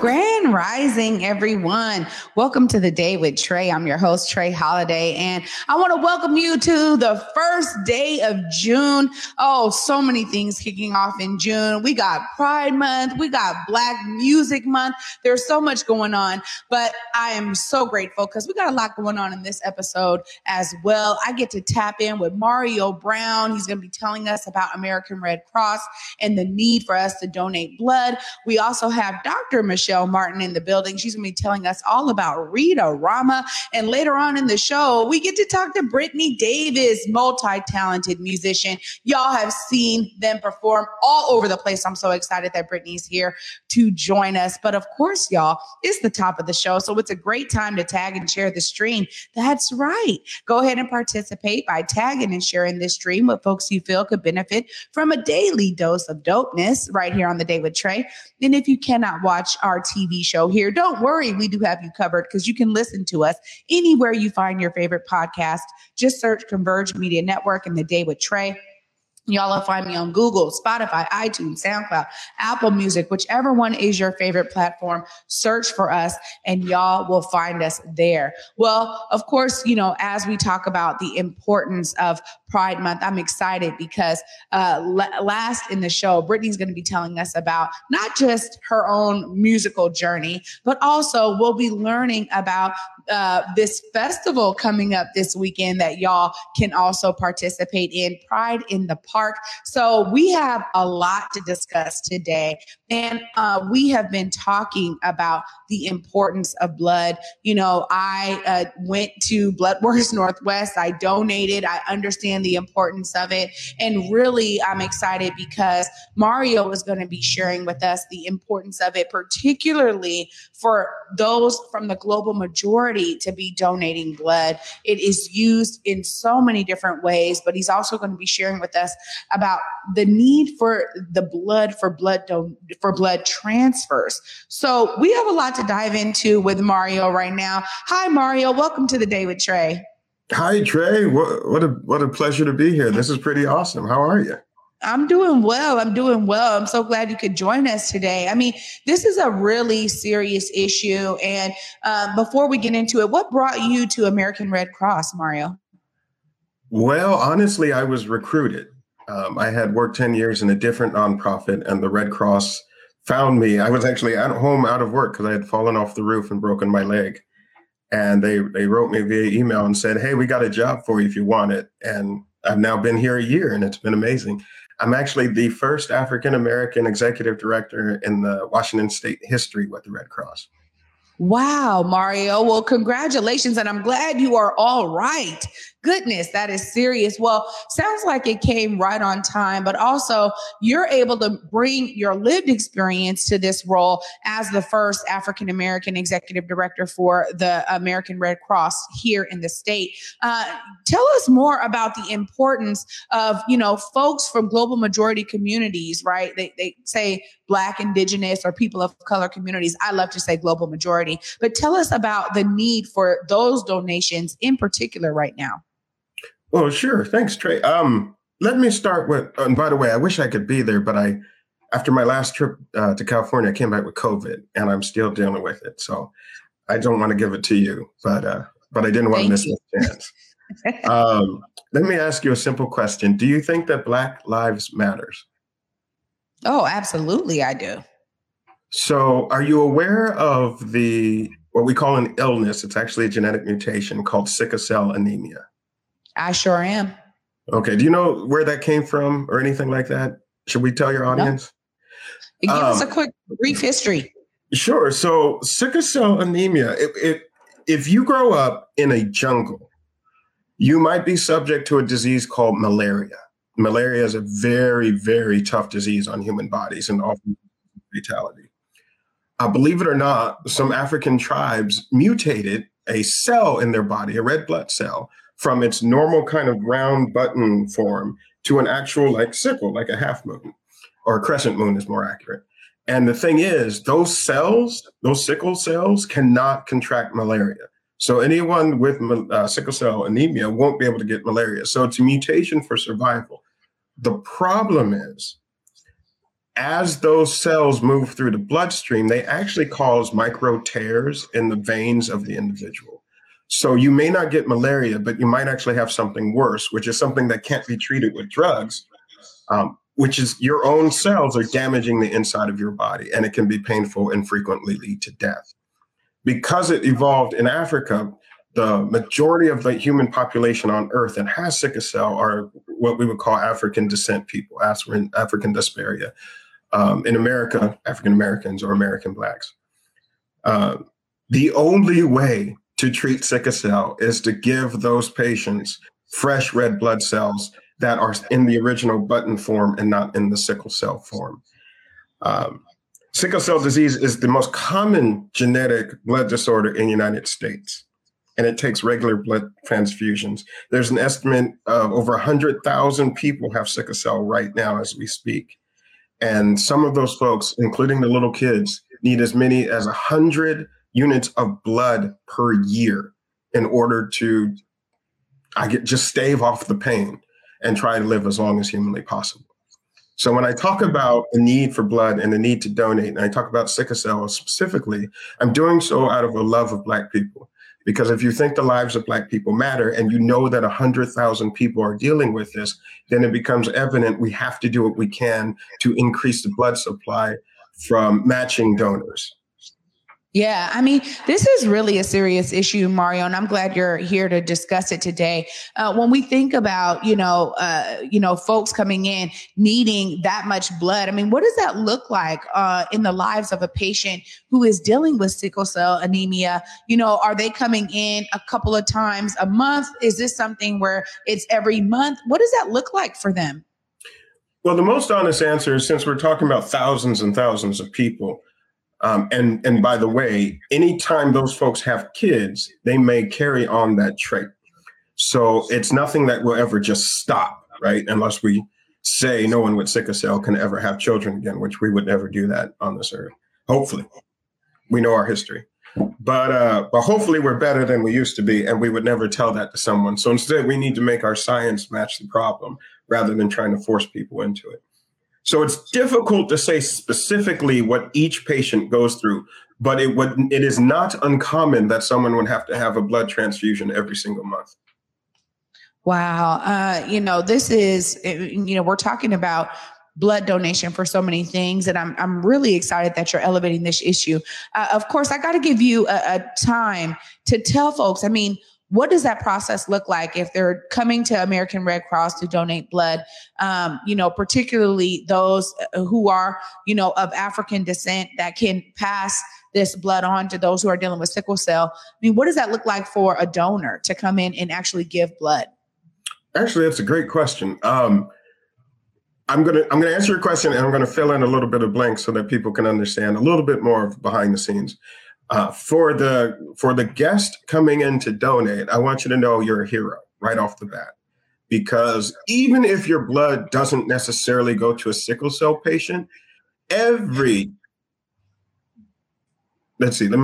Grand Rising, everyone. Welcome to The Day with Trey. I'm your host, Trey Holiday, and I want to welcome you to the first day of June. Oh, so many things kicking off in June. We got Pride Month. We got Black Music Month. There's so much going on, but I am so grateful because we got a lot going on in this episode as well. I get to tap in with Mario Brown. He's going to be telling us about American Red Cross and the need for us to donate blood. We also have Dr. Michelle Martin in the building. She's going to be telling us all about Read-A-Rama. And later on in the show, we get to talk to Brittany Davis, multi-talented musician. Y'all have seen them perform all over the place. I'm so excited that Brittany's here to join us. But of course, y'all, it's the top of the show, so it's a great time to tag and share the stream. That's right. Go ahead and participate by tagging and sharing this stream with folks you feel could benefit from a daily dose of dopeness right here on The Day with Trey. And if you cannot watch our TV show here, don't worry. We do have you covered because you can listen to us anywhere you find your favorite podcast. Just search Converge Media Network and The Day with Trey. Y'all will find me on Google, Spotify, iTunes, SoundCloud, Apple Music, whichever one is your favorite platform. Search for us and y'all will find us there. Well, of course, you know, as we talk about the importance of Pride Month, I'm excited because last in the show, Brittany's going to be telling us about not just her own musical journey, but also we'll be learning about this festival coming up this weekend that y'all can also participate in, Pride in the Park. So we have a lot to discuss today. And we have been talking about the importance of blood. You know, I went to BloodWorks Northwest. I donated. I understand the importance of it. And really, I'm excited because Mario is going to be sharing with us the importance of it, particularly for those from the global majority to be donating blood. It is used in so many different ways, but he's also going to be sharing with us about the need for the blood for blood transfers. So we have a lot to dive into with Mario right now. Hi, Mario. Welcome to The Day with Trey. Hi, Trey. What a pleasure to be here. This is pretty awesome. How are you? I'm doing well. I'm so glad you could join us today. I mean, this is a really serious issue. And before we get into it, what brought you to American Red Cross, Mario? Well, honestly, I was recruited. I had worked 10 years in a different nonprofit, and the Red Cross found me. I was actually at home out of work because I had fallen off the roof and broken my leg. And they wrote me via email and said, hey, we got a job for you if you want it. And I've now been here a year, and it's been amazing. I'm actually the first African-American executive director in the Washington state history with the Red Cross. Wow, Mario. Well, congratulations. And I'm glad you are all right. Goodness, that is serious. Well, sounds like it came right on time, but also you're able to bring your lived experience to this role as the first African-American executive director for the American Red Cross here in the state. Tell us more about the importance of, you know, folks from global majority communities, right? They say Black, Indigenous, or people of color communities. I love to say global majority, but tell us about the need for those donations in particular right now. Well, sure. Thanks, Trey. Let me start with, and by the way, I wish I could be there, but after my last trip to California, I came back with COVID and I'm still dealing with it. So I don't want to give it to you, but I didn't want to miss this chance. Let me ask you a simple question. Do you think that Black lives matters? Oh, absolutely, I do. So are you aware of what we call an illness? It's actually a genetic mutation called sickle cell anemia. I sure am. Okay. Do you know where that came from or anything like that? Should we tell your audience? No. Give us a quick brief history. Sure. So sickle cell anemia, if you grow up in a jungle, you might be subject to a disease called malaria. Malaria is a very, very tough disease on human bodies and often fatality. believe it or not, some African tribes mutated a cell in their body, a red blood cell, from its normal kind of round button form to an actual like sickle, like a half moon or a crescent moon is more accurate. And the thing is, those cells, those sickle cells cannot contract malaria. So anyone with sickle cell anemia won't be able to get malaria. So it's a mutation for survival. The problem is, as those cells move through the bloodstream, they actually cause micro tears in the veins of the individual. So you may not get malaria, but you might actually have something worse, which is something that can't be treated with drugs, which is your own cells are damaging the inside of your body, and it can be painful and frequently lead to death. Because it evolved in Africa, the majority of the human population on Earth that has sickle cell are what we would call African descent people, African diaspora. In America, African Americans or American Blacks. The only way to treat sickle cell is to give those patients fresh red blood cells that are in the original button form and not in the sickle cell form. Sickle cell disease is the most common genetic blood disorder in the United States, and it takes regular blood transfusions. There's an estimate of over 100,000 people have sickle cell right now as we speak. And some of those folks, including the little kids, need as many as 100 units of blood per year in order to just stave off the pain and try to live as long as humanly possible. So when I talk about the need for blood and the need to donate, and I talk about sickle cell specifically, I'm doing so out of a love of Black people. Because if you think the lives of Black people matter and you know that 100,000 people are dealing with this, then it becomes evident we have to do what we can to increase the blood supply from matching donors. Yeah, I mean, this is really a serious issue, Mario, and I'm glad you're here to discuss it today. When we think about, folks coming in needing that much blood, I mean, what does that look like in the lives of a patient who is dealing with sickle cell anemia? You know, are they coming in a couple of times a month? Is this something where it's every month? What does that look like for them? Well, the most honest answer is, since we're talking about thousands and thousands of people, and by the way, anytime those folks have kids, they may carry on that trait. So it's nothing that will ever just stop, right? Unless we say no one with sickle cell can ever have children again, which we would never do that on this earth. Hopefully. We know our history. But hopefully we're better than we used to be, and we would never tell that to someone. So instead, we need to make our science match the problem rather than trying to force people into it. So it's difficult to say specifically what each patient goes through, but it is not uncommon that someone would have to have a blood transfusion every single month. Wow. This is, we're talking about blood donation for so many things. And I'm really excited that you're elevating this issue. Of course, I got to give you a time to tell folks, I mean, what does that process look like if they're coming to American Red Cross to donate blood, particularly those who are, of African descent that can pass this blood on to those who are dealing with sickle cell? I mean, what does that look like for a donor to come in and actually give blood? Actually, that's a great question. I'm going to answer your question, and I'm going to fill in a little bit of blanks so that people can understand a little bit more of behind the scenes. For the guest coming in to donate, I want you to know you're a hero right off the bat, because even if your blood doesn't necessarily go to a sickle cell patient, let me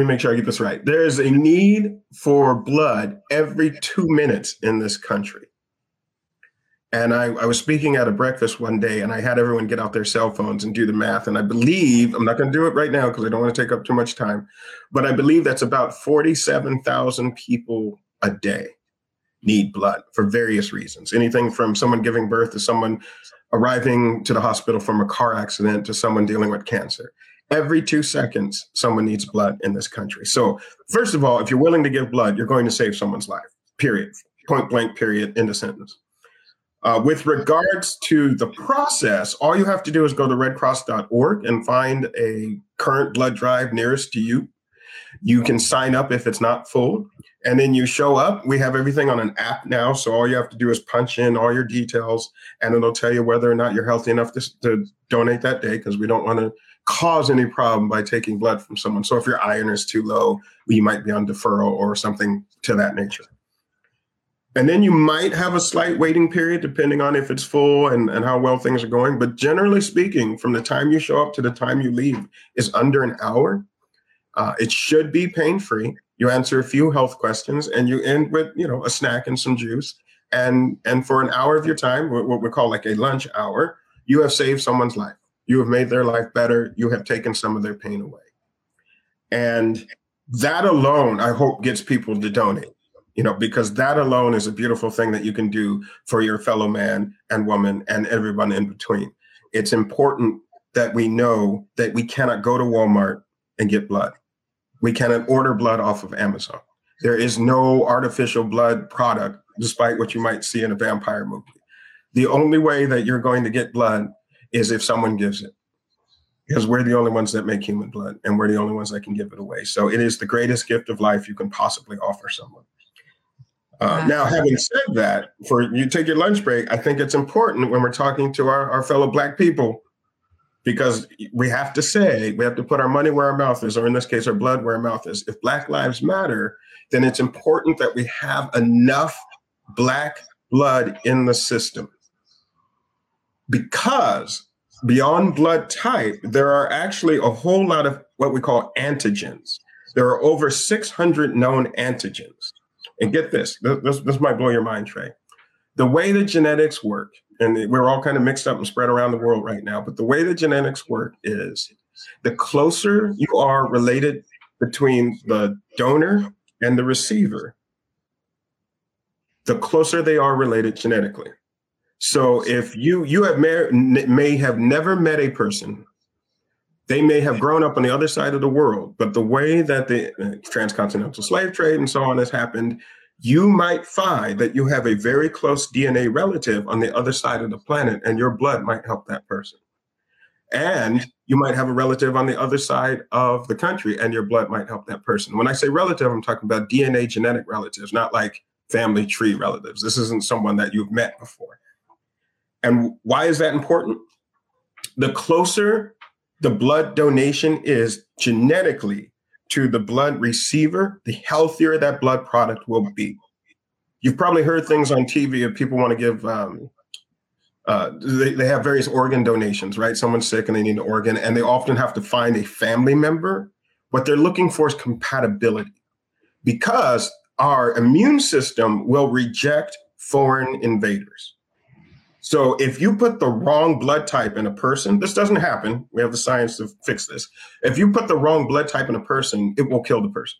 make sure I get this right. There is a need for blood every 2 minutes in this country. And I was speaking at a breakfast one day, and I had everyone get out their cell phones and do the math. And I believe, I'm not going to do it right now because I don't want to take up too much time, but I believe that's about 47,000 people a day need blood for various reasons. Anything from someone giving birth to someone arriving to the hospital from a car accident to someone dealing with cancer. Every 2 seconds, someone needs blood in this country. So first of all, if you're willing to give blood, you're going to save someone's life, period. Point blank, period, end of sentence. With regards to the process, all you have to do is go to redcross.org and find a current blood drive nearest to you. You can sign up if it's not full, and then you show up. We have everything on an app now, so all you have to do is punch in all your details, and it'll tell you whether or not you're healthy enough to donate that day, because we don't want to cause any problem by taking blood from someone. So if your iron is too low, you might be on deferral or something to that nature. And then you might have a slight waiting period depending on if it's full and how well things are going. But generally speaking, from the time you show up to the time you leave is under an hour. It should be pain-free. You answer a few health questions and you end with, you know, a snack and some juice. And for an hour of your time, what we call like a lunch hour, you have saved someone's life. You have made their life better. You have taken some of their pain away. And that alone, I hope, gets people to donate. You know, because that alone is a beautiful thing that you can do for your fellow man and woman and everyone in between. It's important that we know that we cannot go to Walmart and get blood. We cannot order blood off of Amazon. There is no artificial blood product, despite what you might see in a vampire movie. The only way that you're going to get blood is if someone gives it. Because we're the only ones that make human blood, and we're the only ones that can give it away. So it is the greatest gift of life you can possibly offer someone. Now, having said that, for you take your lunch break, I think it's important when we're talking to our fellow Black people, because we have to say, we have to put our money where our mouth is, or in this case, our blood where our mouth is. If Black lives matter, then it's important that we have enough Black blood in the system. Because beyond blood type, there are actually a whole lot of what we call antigens. There are over 600 known antigens. And get this might blow your mind, Trey. The way that genetics work, and we're all kind of mixed up and spread around the world right now, but the way that genetics work is the closer you are related between the donor and the receiver, the closer they are related genetically. So if you have may have never met a person, they may have grown up on the other side of the world, but the way that the transcontinental slave trade and so on has happened, you might find that you have a very close DNA relative on the other side of the planet, and your blood might help that person. And you might have a relative on the other side of the country, and your blood might help that person. When I say relative, I'm talking about DNA genetic relatives, not like family tree relatives. This isn't someone that you've met before. And why is that important? The closer the blood donation is genetically to the blood receiver, the healthier that blood product will be. You've probably heard things on TV if people want to give, they have various organ donations, right? Someone's sick and they need an organ, and they often have to find a family member. What they're looking for is compatibility, because our immune system will reject foreign invaders. So if you put the wrong blood type in a person, this doesn't happen. We have the science to fix this. If you put the wrong blood type in a person, it will kill the person.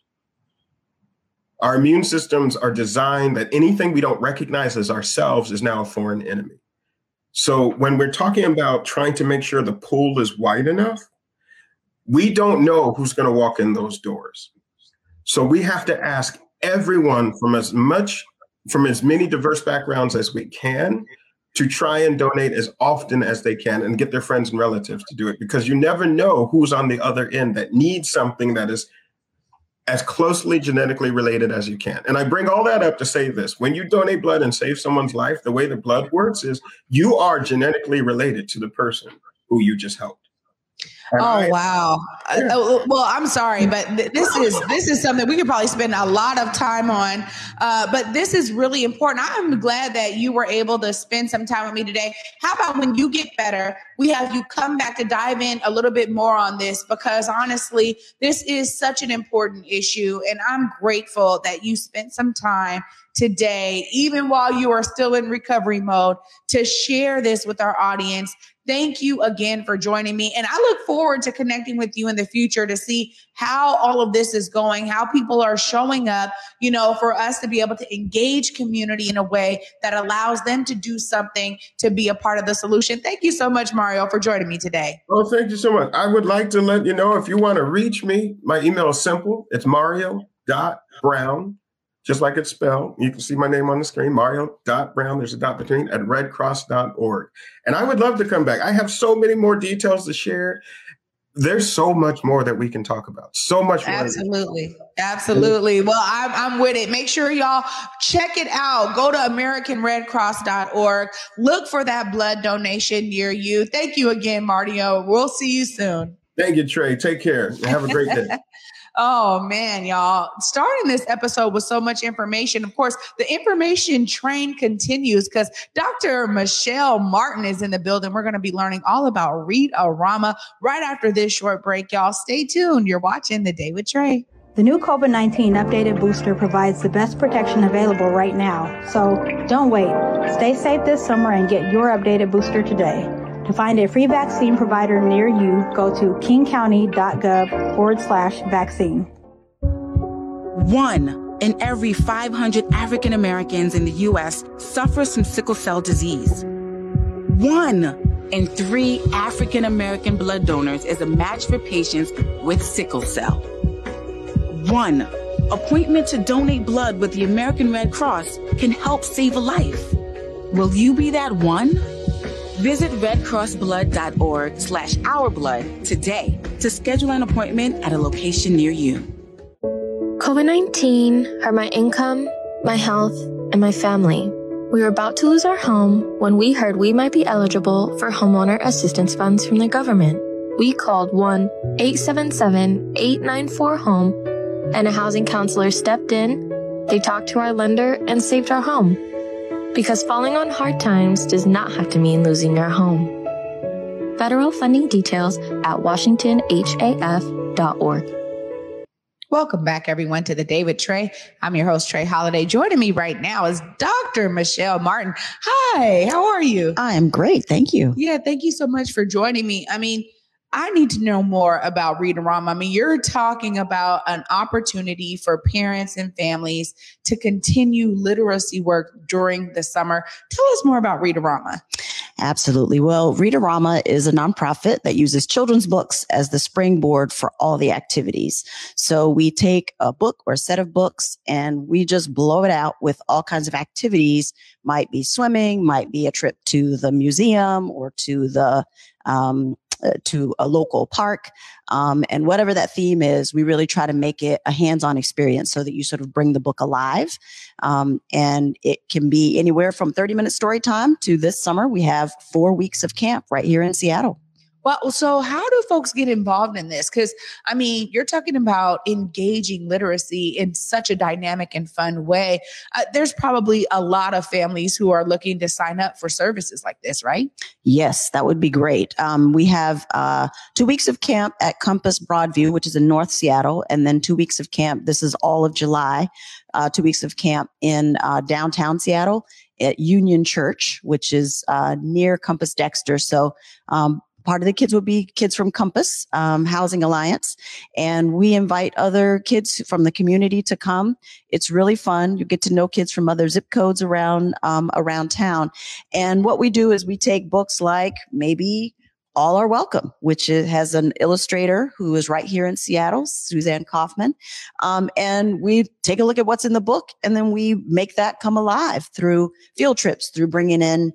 Our immune systems are designed that anything we don't recognize as ourselves is now a foreign enemy. So when we're talking about trying to make sure the pool is wide enough, we don't know who's going to walk in those doors. So we have to ask everyone from as many diverse backgrounds as we can, to try and donate as often as they can and get their friends and relatives to do it, because you never know who's on the other end that needs something that is as closely genetically related as you can. And I bring all that up to say this: when you donate blood and save someone's life, the way the blood works is you are genetically related to the person who you just helped. And wow. Yeah. Well, I'm sorry, but this is something we could probably spend a lot of time on, but this is really important. I'm glad that you were able to spend some time with me today. How about when you get better, we have you come back to dive in a little bit more on this, because honestly, this is such an important issue, and I'm grateful that you spent some time today, even while you are still in recovery mode, to share this with our audience. Thank you again for joining me. And I look forward to connecting with you in the future to see how all of this is going, how people are showing up, you know, for us to be able to engage community in a way that allows them to do something to be a part of the solution. Thank you so much, Mario, for joining me today. Well, thank you so much. I would like to let you know, if you want to reach me, my email is simple. It's mario.brown, just like it's spelled. You can see my name on the screen, mario.brown, there's a dot between, at redcross.org. And I would love to come back. I have so many more details to share. there's so much more that we can talk about. So much more. Absolutely. Absolutely. Well, I'm with it. Make sure y'all check it out. Go to AmericanRedCross.org. Look for that blood donation near you. Thank you again, Mario. We'll see you soon. Thank you, Trey. Take care. Have a great day. Oh, man, y'all. Starting this episode with so much information. Of course, the information train continues because Dr. Michelle Martin is in the building. We're going to be learning all about Read-A-Rama right after this short break, y'all. Stay tuned. You're watching The Day with Trey. The new COVID-19 updated booster provides the best protection available right now. So don't wait. Stay safe this summer and get your updated booster today. To find a free vaccine provider near you, go to kingcounty.gov/vaccine. 1 in every 500 African Americans in the U.S. suffers from sickle cell disease. 1 in 3 African American blood donors is a match for patients with sickle cell. 1 appointment to donate blood with the American Red Cross can help save a life. Will you be that one? Visit redcrossblood.org/ourblood today to schedule an appointment at a location near you. COVID-19 hurt my income, my health, and my family. We were about to lose our home when we heard we might be eligible for homeowner assistance funds from the government. We called 1-877-894-HOME, and a housing counselor stepped in. They talked to our lender and saved our home. Because falling on hard times does not have to mean losing your home. Federal funding details at WashingtonHAF.org. Welcome back, everyone, to The Day with Trey. I'm your host, Trey Holiday. Joining me right now is Dr. Michelle Martin. Hi, how are you? I am great. Thank you. Yeah, thank you so much for joining me. I mean, I need to know more about Read-A-Rama. I mean, you're talking about an opportunity for parents and families to continue literacy work during the summer. Tell us more about Read-A-Rama. Absolutely. Well, Read-A-Rama is a nonprofit that uses children's books as the springboard for all the activities. So we take a book or a set of books and we just blow it out with all kinds of activities. Might be swimming, might be a trip to the museum or to the to a local park. And whatever that theme is, we really try to make it a hands-on experience so that you sort of bring the book alive. And it can be anywhere from 30-minute story time to this summer. We have 4 weeks of camp right here in Seattle. Well, so how do folks get involved in this? Because, I mean, you're talking about engaging literacy in such a dynamic and fun way. There's probably a lot of families who are looking to sign up for services like this, right? Yes, that would be great. We have 2 weeks of camp at Compass Broadview, which is in North Seattle, and then 2 weeks of camp. This is all of July, 2 weeks of camp in downtown Seattle at Union Church, which is near Compass Dexter. So, part of the kids will be kids from Compass Housing Alliance, and we invite other kids from the community to come. It's really fun. You get to know kids from other zip codes around town. And what we do is we take books like maybe All Are Welcome, which has an illustrator who is right here in Seattle, Suzanne Kaufman, and we take a look at what's in the book, and then we make that come alive through field trips, through bringing in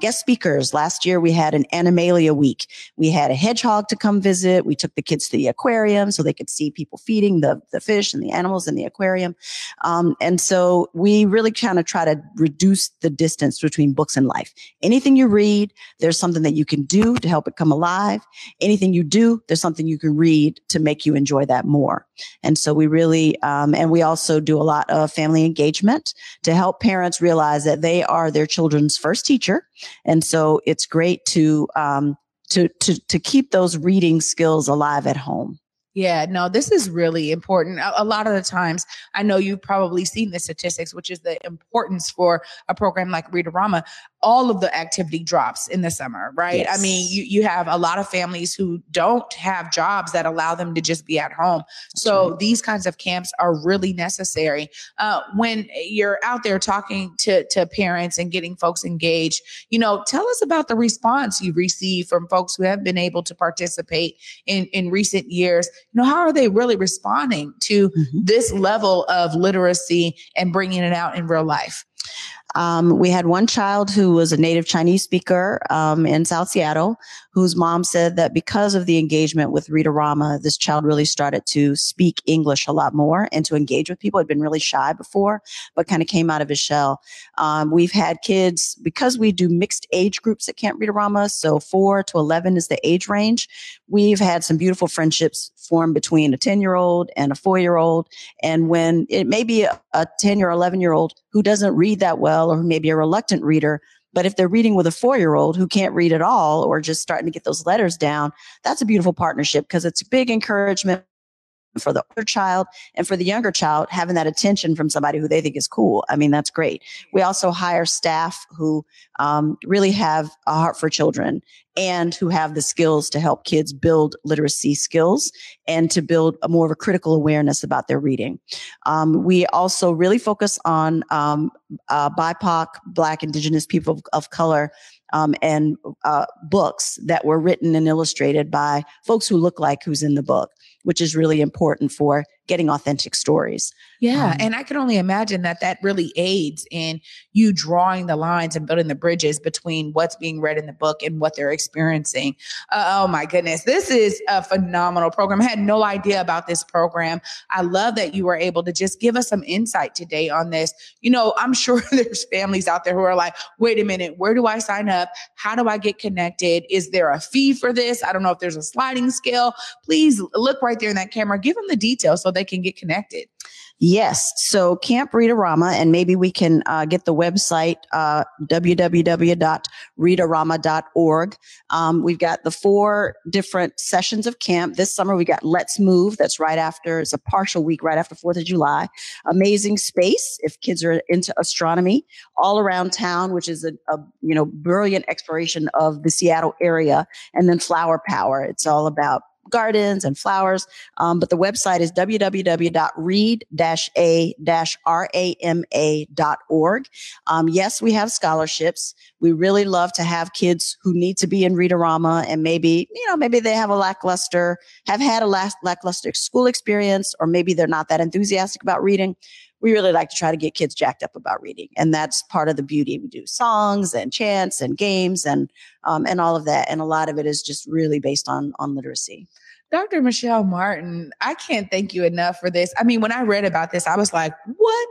guest speakers. Last year, we had an Animalia week. We had a hedgehog to come visit. We took the kids to the aquarium so they could see people feeding the fish and the animals in the aquarium. And so we really kind of try to reduce the distance between books and life. Anything you read, there's something that you can do to help it come alive. Anything you do, there's something you can read to make you enjoy that more. And so we really, and we also do a lot of family engagement to help parents realize that they are their children's first teacher. And so it's great to keep those reading skills alive at home. Yeah, no, this is really important. A lot of the times, I know you've probably seen the statistics, which is the importance for a program like Read-A-Rama. All of the activity drops in the summer, right? Yes. I mean, you have a lot of families who don't have jobs that allow them to just be at home. That's so right. These kinds of camps are really necessary. When you're out there talking to parents and getting folks engaged, you know, tell us about the response you receive from folks who have been able to participate in recent years. You know, how are they really responding to this level of literacy and bringing it out in real life? We had one child who was a native Chinese speaker in South Seattle, whose mom said that because of the engagement with Read-A-Rama, this child really started to speak English a lot more and to engage with people. Had been really shy before, but kind of came out of his shell. We've had kids, because we do mixed age groups at Camp Read-A-Rama, so 4 to 11 is the age range. We've had some beautiful friendships formed between a 10-year-old and a 4-year-old. And when it may be a 10 or 11-year-old who doesn't read that well, or who may be a reluctant reader, but if they're reading with a 4-year-old who can't read at all or just starting to get those letters down, that's a beautiful partnership, because it's big encouragement for the older child, and for the younger child, having that attention from somebody who they think is cool. I mean, that's great. We also hire staff who really have a heart for children and who have the skills to help kids build literacy skills and to build a more of a critical awareness about their reading. We also really focus on BIPOC, Black, Indigenous people of color, and books that were written and illustrated by folks who look like who's in the book, which is really important for getting authentic stories. Yeah. And I can only imagine that that really aids in you drawing the lines and building the bridges between what's being read in the book and what they're experiencing. Oh my goodness. This is a phenomenal program. I had no idea about this program. I love that you were able to just give us some insight today on this. You know, I'm sure there's families out there who are like, wait a minute, where do I sign up? How do I get connected? Is there a fee for this? I don't know if there's a sliding scale. Please look right there in that camera. Give them the details so they can get connected. Yes. So Camp Read-A-Rama, and maybe we can get the website, www.readarama.org. We've got the 4 different sessions of camp. This summer, we got Let's Move. That's right after, it's a partial week right after 4th of July. Amazing Space, if kids are into astronomy. All Around Town, which is a brilliant exploration of the Seattle area. And then Flower Power. It's all about gardens and flowers. But the website is www.read-a-rama.org. Yes, we have scholarships. We really love to have kids who need to be in Read-A-Rama, and maybe they have had a lackluster school experience, or maybe they're not that enthusiastic about reading. We really like to try to get kids jacked up about reading. And that's part of the beauty. We do songs and chants and games and all of that. And a lot of it is just really based on literacy. Dr. Michelle Martin, I can't thank you enough for this. I mean, when I read about this, I was like, what?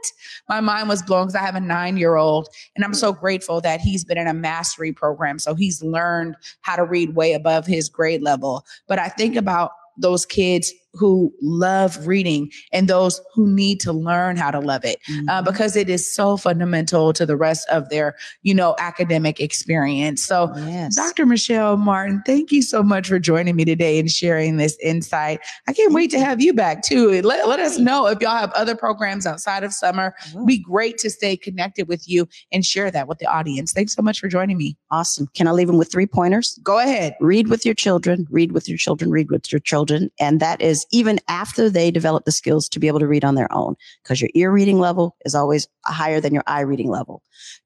My mind was blown, because I have a 9-year-old, and I'm so grateful that he's been in a mastery program. So he's learned how to read way above his grade level. But I think about those kids who love reading and those who need to learn how to love it, because it is so fundamental to the rest of their, academic experience. So yes. Dr. Michelle Martin, thank you so much for joining me today and sharing this insight. I can't wait to have you back too. Let us know if y'all have other programs outside of summer. Ooh. Be great to stay connected with you and share that with the audience. Thanks so much for joining me. Awesome. Can I leave them with 3 pointers? Go ahead. Read with your children, read with your children, read with your children. And that is even after they develop the skills to be able to read on their own, because your ear reading level is always higher than your eye reading level.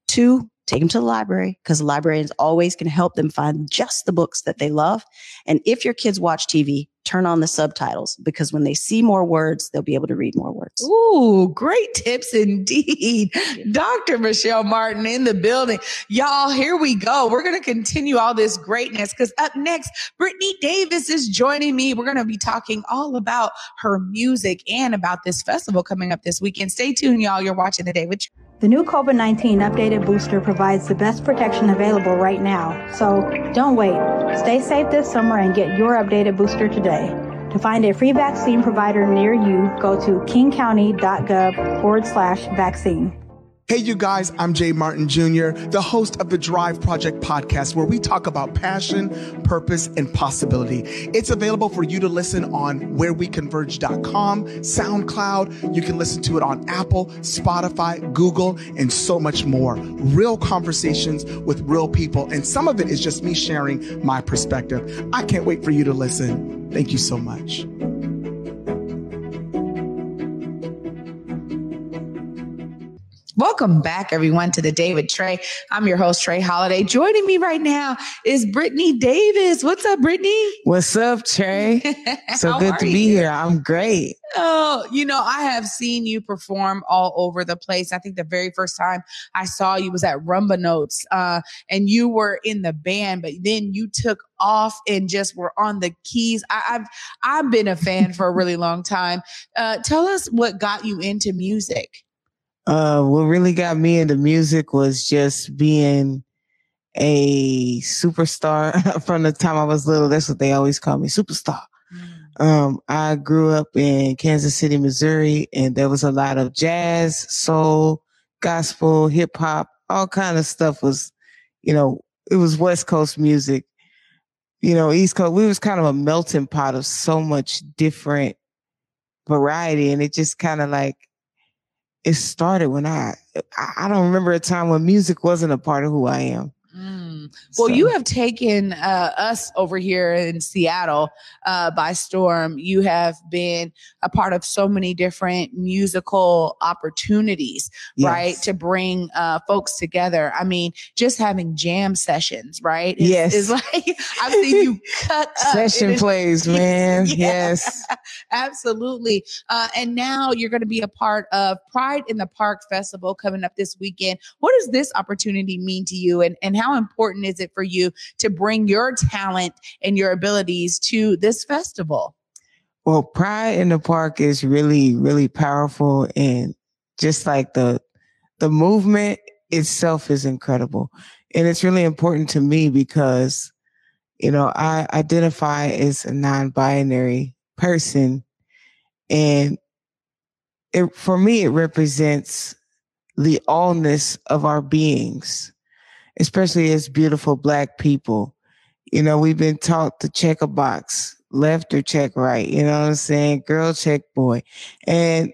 2, take them to the library, because librarians always can help them find just the books that they love. And if your kids watch TV, turn on the subtitles, because when they see more words, they'll be able to read more words. Ooh, great tips indeed. Dr. Michelle Martin in the building. Y'all, here we go. We're going to continue all this greatness, because up next, Brittany Davis is joining me. We're going to be talking all about her music and about this festival coming up this weekend. Stay tuned, y'all. You're watching The Day with Trey. The new COVID-19 updated booster provides the best protection available right now. So don't wait. Stay safe this summer and get your updated booster today. To find a free vaccine provider near you, go to kingcounty.gov/vaccine. Hey, you guys, I'm Jay Martin Jr., the host of the Drive Project podcast, where we talk about passion, purpose, and possibility. It's available for you to listen on whereweconverge.com, SoundCloud. You can listen to it on Apple, Spotify, Google, and so much more. Real conversations with real people. And some of it is just me sharing my perspective. I can't wait for you to listen. Thank you so much. Welcome back, everyone, to The Day with Trey. I'm your host, Trey Holiday. Joining me right now is Brittany Davis. What's up, Brittany? What's up, Trey? So good to be here. I'm great. Oh, you know, I have seen you perform all over the place. I think the very first time I saw you was at Rumba Notes, and you were in the band, but then you took off and just were on the keys. I've been a fan for a really long time. Tell us what got you into music. What really got me into music was just being a superstar from the time I was little. That's what they always call me, superstar. I grew up in Kansas City, Missouri, and there was a lot of jazz, soul, gospel, hip hop, all kind of stuff was, you know, it was West Coast music, you know, East Coast. We was kind of a melting pot of so much different variety. And it just kind of like, it started when I don't remember a time when music wasn't a part of who I am. Well, so you have taken us over here in Seattle by storm. You have been a part of so many different musical opportunities, yes, right? To bring folks together. I mean, just having jam sessions, right? It's like I've seen you cut up. Session plays, man. Yeah, yes. Absolutely. And now you're going to be a part of Pride in the Park Festival coming up this weekend. What does this opportunity mean to you, and how important is it for you to bring your talent and your abilities to this festival? Well, Pride in the Park is really, really powerful. And just like the movement itself is incredible. And it's really important to me because, you know, I identify as a non-binary person. And for me, it represents the allness of our beings, especially as beautiful Black people. You know, we've been taught to check a box, left or check right, you know what I'm saying? Girl, check boy. And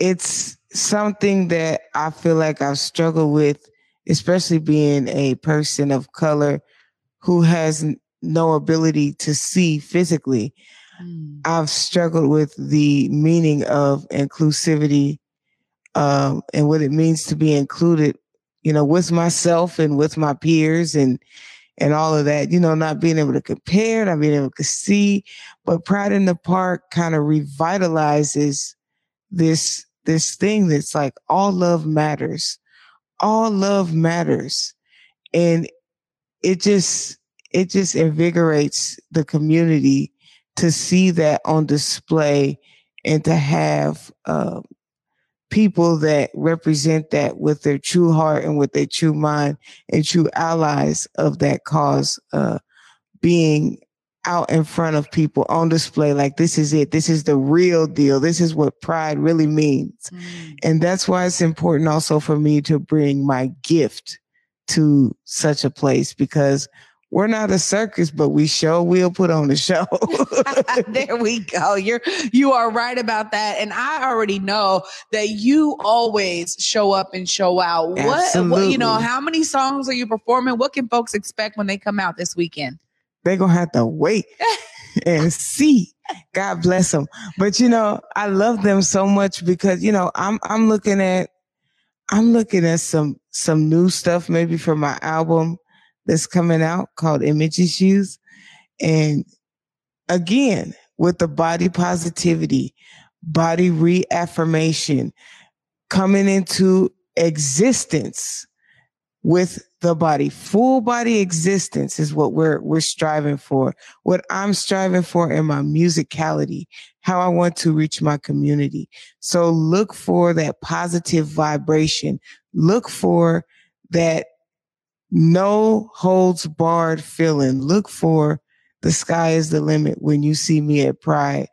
it's something that I feel like I've struggled with, especially being a person of color who has no ability to see physically. I've struggled with the meaning of inclusivity, and what it means to be included, you know, with myself and with my peers and all of that, you know, not being able to compare, not being able to see. But Pride in the Park kind of revitalizes this thing that's like all love matters. All love matters. And it just invigorates the community to see that on display and to have people that represent that with their true heart and with their true mind and true allies of that cause, being out in front of people on display. Like, this is it. This is the real deal. This is what pride really means. And that's why it's important also for me to bring my gift to such a place, because we're not a circus, but we sure will put on the show. There we go. You are right about that. And I already know that you always show up and show out. What, you know, how many songs are you performing? What can folks expect when they come out this weekend? They're going to have to wait and see. God bless them. But, you know, I love them so much because, you know, I'm looking at some new stuff maybe for my album that's coming out called Image Issues. And again, with the body positivity, body reaffirmation, coming into existence with the body. Full body existence is what we're striving for, what I'm striving for in my musicality, how I want to reach my community. So look for that positive vibration. Look for that no holds barred feeling. Look for the sky is the limit when you see me at Pride,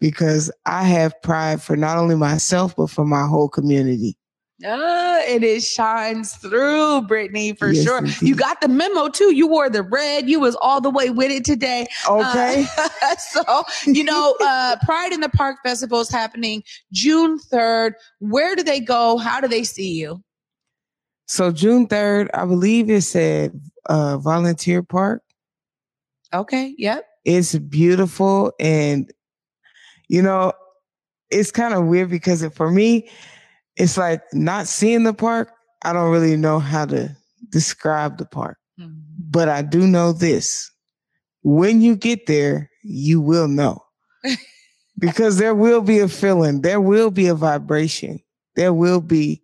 because I have pride for not only myself, but for my whole community. And it shines through, Brittany, for yes, sure. Indeed. You got the memo too. You wore the red. You was all the way with it today. Okay. So, you know, Pride in the Park Festival is happening June 3rd. Where do they go? How do they see you? So June 3rd, I believe it's at Volunteer Park. Okay, yep. It's beautiful. And, you know, it's kind of weird because for me, it's like not seeing the park. I don't really know how to describe the park, mm-hmm. but I do know this. When you get there, you will know because there will be a feeling. There will be a vibration. There's going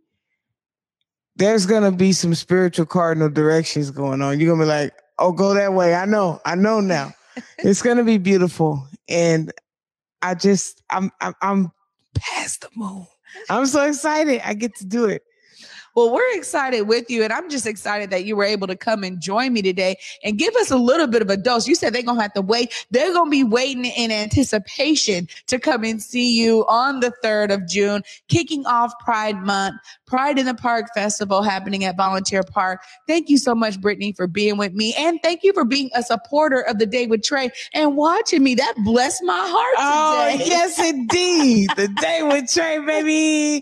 to be some spiritual cardinal directions going on. You're going to be like, oh, go that way. I know now. It's going to be beautiful. And I just, I'm past the moon. I'm so excited. I get to do it. Well, we're excited with you. And I'm just excited that you were able to come and join me today and give us a little bit of a dose. You said they're going to have to wait. They're going to be waiting in anticipation to come and see you on the 3rd of June, kicking off Pride Month, Pride in the Park Festival happening at Volunteer Park. Thank you so much, Brittany, for being with me. And thank you for being a supporter of The Day with Trey and watching me. That blessed my heart today. Oh, yes, indeed. The Day with Trey, baby.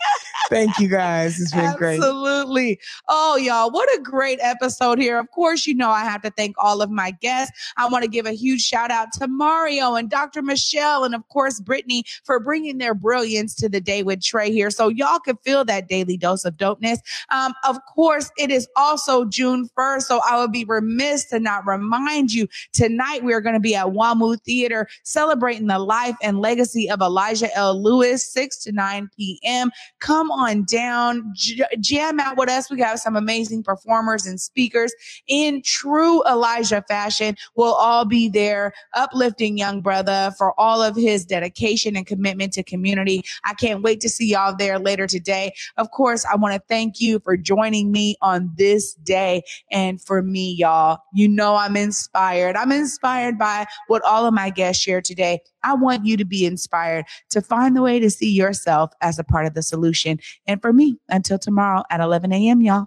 Thank you, guys. It's been great. Absolutely. Oh, y'all, what a great episode here. Of course, you know, I have to thank all of my guests. I want to give a huge shout out to Mario and Dr. Michelle and, of course, Brittany for bringing their brilliance to The Day with Trey here. So y'all can feel that daily dose of dopeness. Of course, it is also June 1st. So I would be remiss to not remind you tonight we are going to be at Wamu Theater celebrating the life and legacy of Elijah L. Lewis, 6 to 9 p.m. Come on down, jam out with us. We have some amazing performers and speakers in true Elijah fashion. We'll all be there uplifting young brother for all of his dedication and commitment to community. I can't wait to see y'all there later today. Of course, I want to thank you for joining me on this day. And for me, y'all, you know, I'm inspired. I'm inspired by what all of my guests shared today. I want you to be inspired to find the way to see yourself as a part of the solution. And for me, until tomorrow at 11 a.m., y'all.